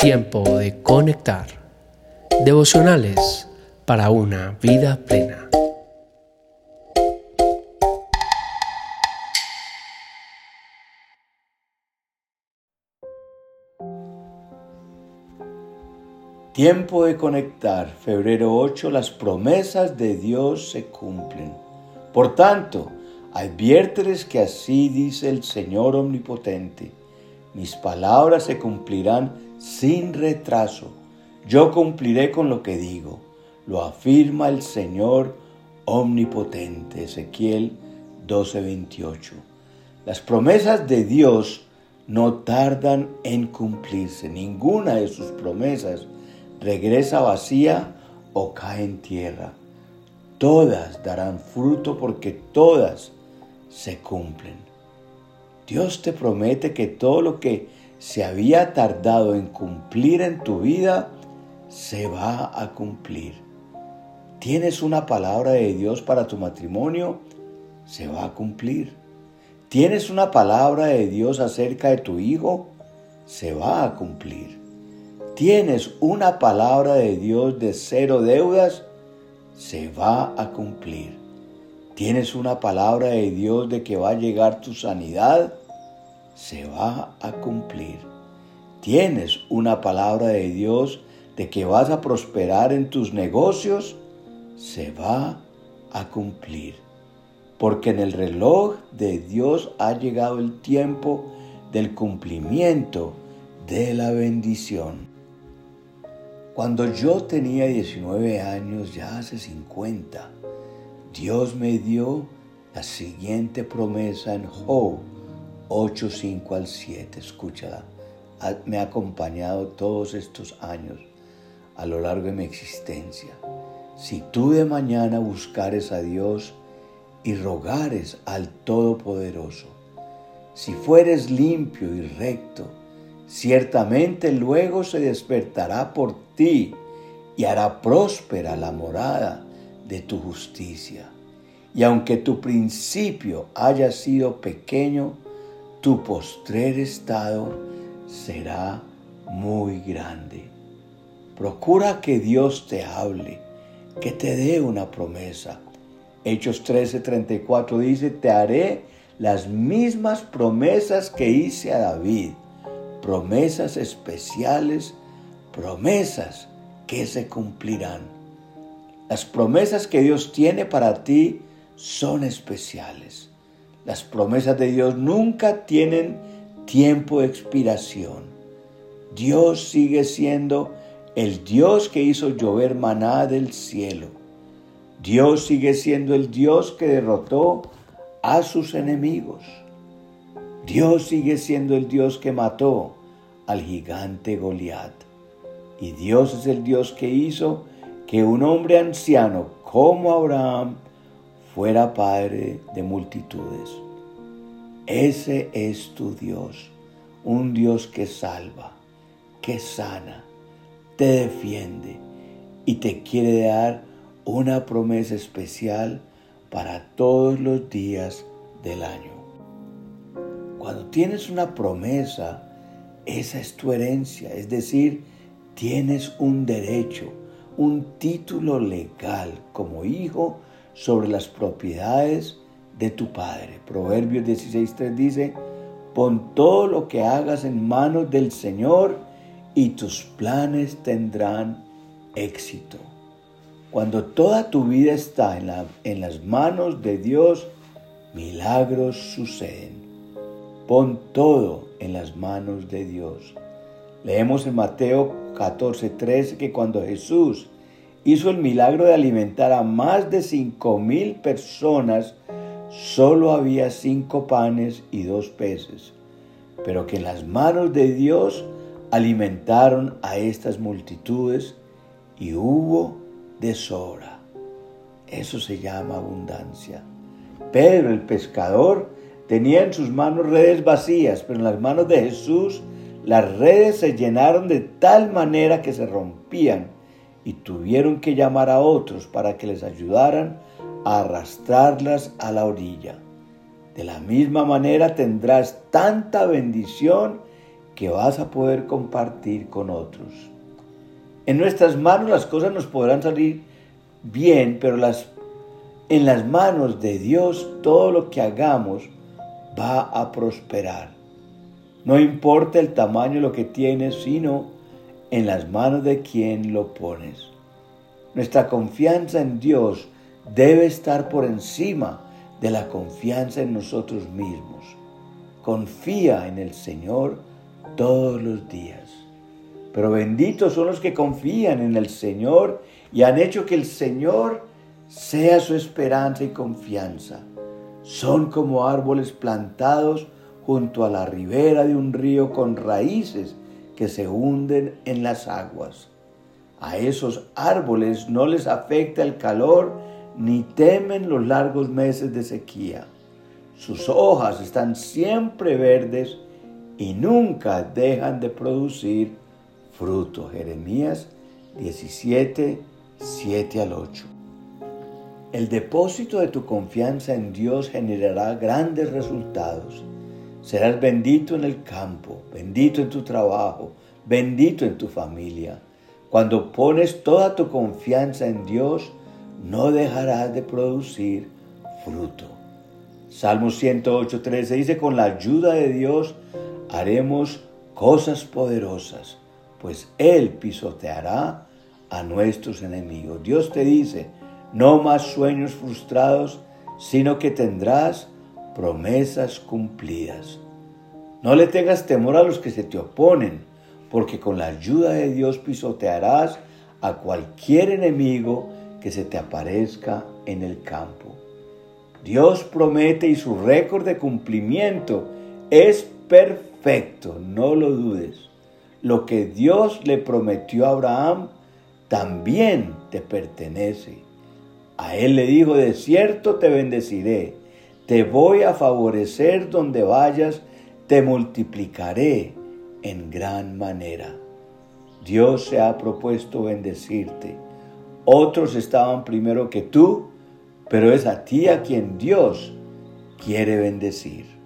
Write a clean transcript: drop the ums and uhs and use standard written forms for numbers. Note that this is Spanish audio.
Tiempo de conectar. Devocionales para una vida plena. Tiempo de conectar. Febrero 8. Las promesas de Dios se cumplen. Por tanto, adviérteles que así dice el Señor Omnipotente. Mis palabras se cumplirán sin retraso, yo cumpliré con lo que digo, lo afirma el Señor Omnipotente. Ezequiel 12:28. Las promesas de Dios no tardan en cumplirse. Ninguna de sus promesas regresa vacía o cae en tierra. Todas darán fruto porque todas se cumplen. Dios te promete que todo lo que se había tardado en cumplir en tu vida, se va a cumplir. Tienes una palabra de Dios para tu matrimonio, se va a cumplir. Tienes una palabra de Dios acerca de tu hijo, se va a cumplir. Tienes una palabra de Dios de cero deudas, se va a cumplir. Tienes una palabra de Dios de que va a llegar tu sanidad, se va a cumplir. Tienes una palabra de Dios de que vas a prosperar en tus negocios, se va a cumplir. Porque en el reloj de Dios ha llegado el tiempo del cumplimiento de la bendición. Cuando yo tenía 19 años, ya hace 50, Dios me dio la siguiente promesa en Job 8:5-7, escúchala, me ha acompañado todos estos años a lo largo de mi existencia. Si tú de mañana buscares a Dios y rogares al Todopoderoso, si fueres limpio y recto, ciertamente luego se despertará por ti y hará próspera la morada de tu justicia. Y aunque tu principio haya sido pequeño, tu postrer estado será muy grande. Procura que Dios te hable, que te dé una promesa. Hechos 13:34 dice, te haré las mismas promesas que hice a David, promesas especiales, promesas que se cumplirán. Las promesas que Dios tiene para ti son especiales. Las promesas de Dios nunca tienen tiempo de expiración. Dios sigue siendo el Dios que hizo llover maná del cielo. Dios sigue siendo el Dios que derrotó a sus enemigos. Dios sigue siendo el Dios que mató al gigante Goliat. Y Dios es el Dios que hizo que un hombre anciano como Abraham fuera padre de multitudes. Ese es tu Dios, un Dios que salva, que sana, te defiende y te quiere dar una promesa especial para todos los días del año. Cuando tienes una promesa, esa es tu herencia, es decir, tienes un derecho, un título legal como hijo sobre las propiedades de tu padre. Proverbios 16:3 dice, pon todo lo que hagas en manos del Señor y tus planes tendrán éxito. Cuando toda tu vida está en las manos de Dios, milagros suceden. Pon todo en las manos de Dios. Leemos en Mateo 14:13 que cuando Jesús hizo el milagro de alimentar a más de 5,000 personas, solo había 5 panes y 2 peces, pero que en las manos de Dios alimentaron a estas multitudes y hubo de sobra. Eso se llama abundancia. Pedro, el pescador, tenía en sus manos redes vacías, pero en las manos de Jesús las redes se llenaron de tal manera que se rompían, y tuvieron que llamar a otros para que les ayudaran a arrastrarlas a la orilla. De la misma manera tendrás tanta bendición que vas a poder compartir con otros. En nuestras manos las cosas nos podrán salir bien, pero en las manos de Dios todo lo que hagamos va a prosperar. No importa el tamaño de lo que tienes, sino en las manos de quien lo pones. Nuestra confianza en Dios debe estar por encima de la confianza en nosotros mismos. Confía en el Señor todos los días. Pero benditos son los que confían en el Señor y han hecho que el Señor sea su esperanza y confianza. Son como árboles plantados junto a la ribera de un río con raíces que se hunden en las aguas. A esos árboles no les afecta el calor ni temen los largos meses de sequía. Sus hojas están siempre verdes y nunca dejan de producir fruto. Jeremías 17, 7 al 8. El depósito de tu confianza en Dios generará grandes resultados. Serás bendito en el campo, bendito en tu trabajo, bendito en tu familia. Cuando pones toda tu confianza en Dios, no dejarás de producir fruto. Salmo 108, 13 dice: con la ayuda de Dios haremos cosas poderosas, pues Él pisoteará a nuestros enemigos. Dios te dice: no más sueños frustrados, sino que tendrás promesas cumplidas. No le tengas temor a los que se te oponen, porque con la ayuda de Dios pisotearás a cualquier enemigo que se te aparezca en el campo. Dios promete y su récord de cumplimiento es perfecto, no lo dudes. Lo que Dios le prometió a Abraham también te pertenece. A él le dijo: de cierto te bendeciré, te voy a favorecer donde vayas, te multiplicaré en gran manera. Dios se ha propuesto bendecirte. Otros estaban primero que tú, pero es a ti a quien Dios quiere bendecir.